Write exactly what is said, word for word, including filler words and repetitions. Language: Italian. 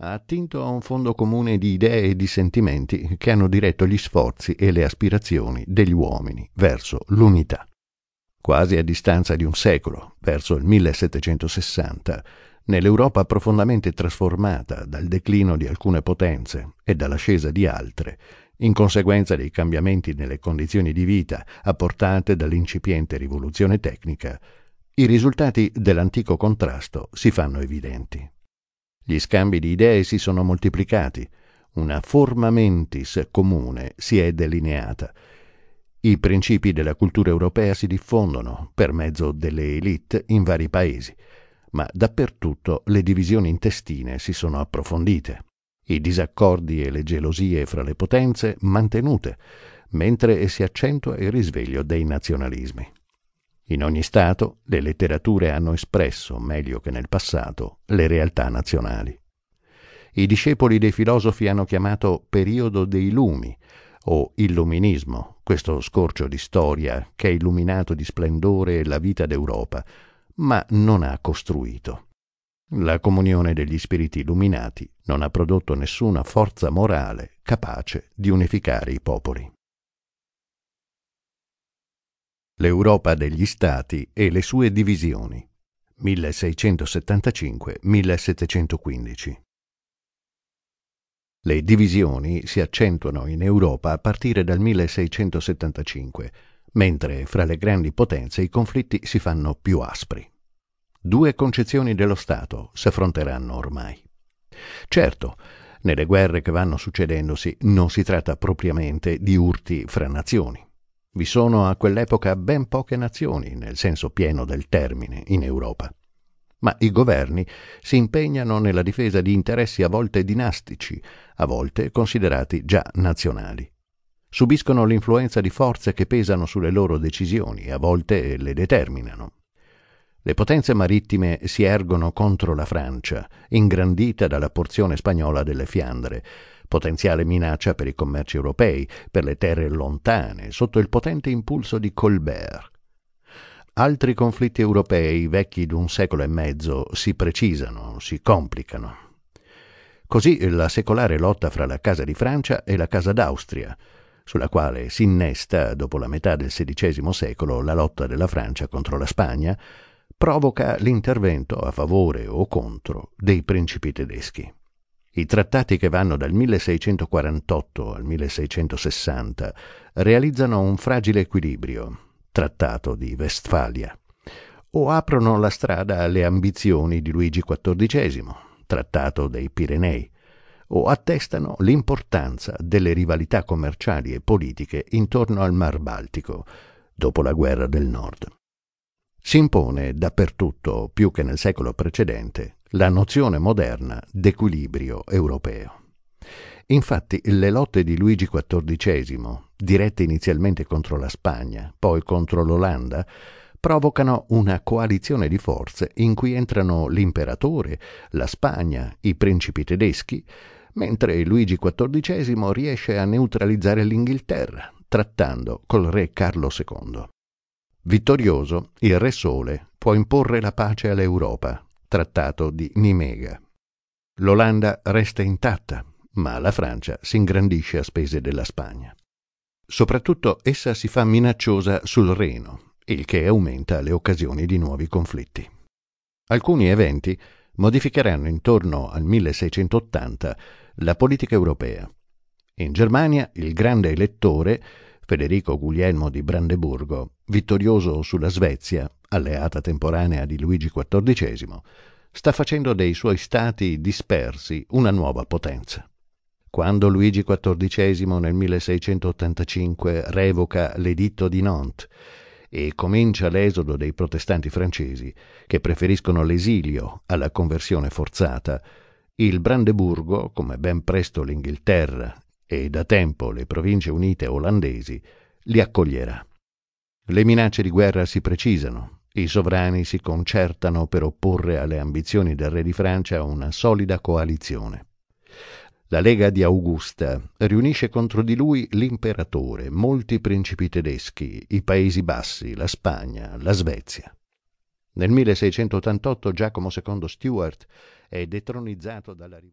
ha attinto a un fondo comune di idee e di sentimenti che hanno diretto gli sforzi e le aspirazioni degli uomini verso l'unità. Quasi a distanza di un secolo, verso il millesettecentosessanta, nell'Europa profondamente trasformata dal declino di alcune potenze e dall'ascesa di altre, in conseguenza dei cambiamenti nelle condizioni di vita apportate dall'incipiente rivoluzione tecnica, i risultati dell'antico contrasto si fanno evidenti. Gli scambi di idee si sono moltiplicati, una forma mentis comune si è delineata. I principi della cultura europea si diffondono per mezzo delle élite in vari paesi, ma dappertutto le divisioni intestine si sono approfondite, i disaccordi e le gelosie fra le potenze mantenute, mentre si accentua il risveglio dei nazionalismi. In ogni Stato le letterature hanno espresso, meglio che nel passato, le realtà nazionali. I discepoli dei filosofi hanno chiamato periodo dei lumi o illuminismo questo scorcio di storia che ha illuminato di splendore la vita d'Europa, ma non ha costruito. La comunione degli spiriti illuminati non ha prodotto nessuna forza morale capace di unificare i popoli. L'Europa degli Stati e le sue divisioni, milleseicentosettantacinque millesettecentoquindici. Le divisioni si accentuano in Europa a partire dal milleseicentosettantacinque, mentre fra le grandi potenze i conflitti si fanno più aspri. Due concezioni dello Stato si affronteranno ormai. Certo, nelle guerre che vanno succedendosi non si tratta propriamente di urti fra nazioni. Vi sono a quell'epoca ben poche nazioni, nel senso pieno del termine, in Europa. Ma i governi si impegnano nella difesa di interessi a volte dinastici, a volte considerati già nazionali. Subiscono l'influenza di forze che pesano sulle loro decisioni e a volte le determinano. Le potenze marittime si ergono contro la Francia, ingrandita dalla porzione spagnola delle Fiandre, potenziale minaccia per i commerci europei, per le terre lontane, sotto il potente impulso di Colbert. Altri conflitti europei, vecchi d'un secolo e mezzo, si precisano, si complicano. Così la secolare lotta fra la Casa di Francia e la Casa d'Austria, sulla quale si innesta, dopo la metà del sedicesimo secolo, la lotta della Francia contro la Spagna, provoca l'intervento a favore o contro dei principi tedeschi. I trattati che vanno dal milleseicentoquarantotto al milleseicentossanta realizzano un fragile equilibrio, Trattato di Westfalia, o aprono la strada alle ambizioni di Luigi quattordicesimo, Trattato dei Pirenei, o attestano l'importanza delle rivalità commerciali e politiche intorno al Mar Baltico, dopo la guerra del Nord. Si impone dappertutto, più che nel secolo precedente, la nozione moderna d'equilibrio europeo. Infatti, le lotte di Luigi quattordicesimo, dirette inizialmente contro la Spagna, poi contro l'Olanda, provocano una coalizione di forze in cui entrano l'imperatore, la Spagna, i principi tedeschi, mentre Luigi quattordicesimo riesce a neutralizzare l'Inghilterra, trattando col re Carlo secondo. Vittorioso, il Re Sole può imporre la pace all'Europa, Trattato di Nimega. L'Olanda resta intatta, ma la Francia si ingrandisce a spese della Spagna. Soprattutto essa si fa minacciosa sul Reno, il che aumenta le occasioni di nuovi conflitti. Alcuni eventi modificheranno intorno al milleseicentottanta la politica europea. In Germania il grande elettore Federico Guglielmo di Brandeburgo, vittorioso sulla Svezia, alleata temporanea di Luigi quattordicesimo, sta facendo dei suoi stati dispersi una nuova potenza. Quando Luigi quattordicesimo nel milleseicentoottantacinque revoca l'editto di Nantes e comincia l'esodo dei protestanti francesi, che preferiscono l'esilio alla conversione forzata, il Brandeburgo, come ben presto l'Inghilterra, e da tempo le province unite olandesi, li accoglierà. Le minacce di guerra si precisano, i sovrani si concertano per opporre alle ambizioni del re di Francia una solida coalizione. La Lega di Augusta riunisce contro di lui l'imperatore, molti principi tedeschi, i Paesi Bassi, la Spagna, la Svezia. Nel milleseicentottantotto Giacomo secondo Stuart è detronizzato dalla rivoluzione.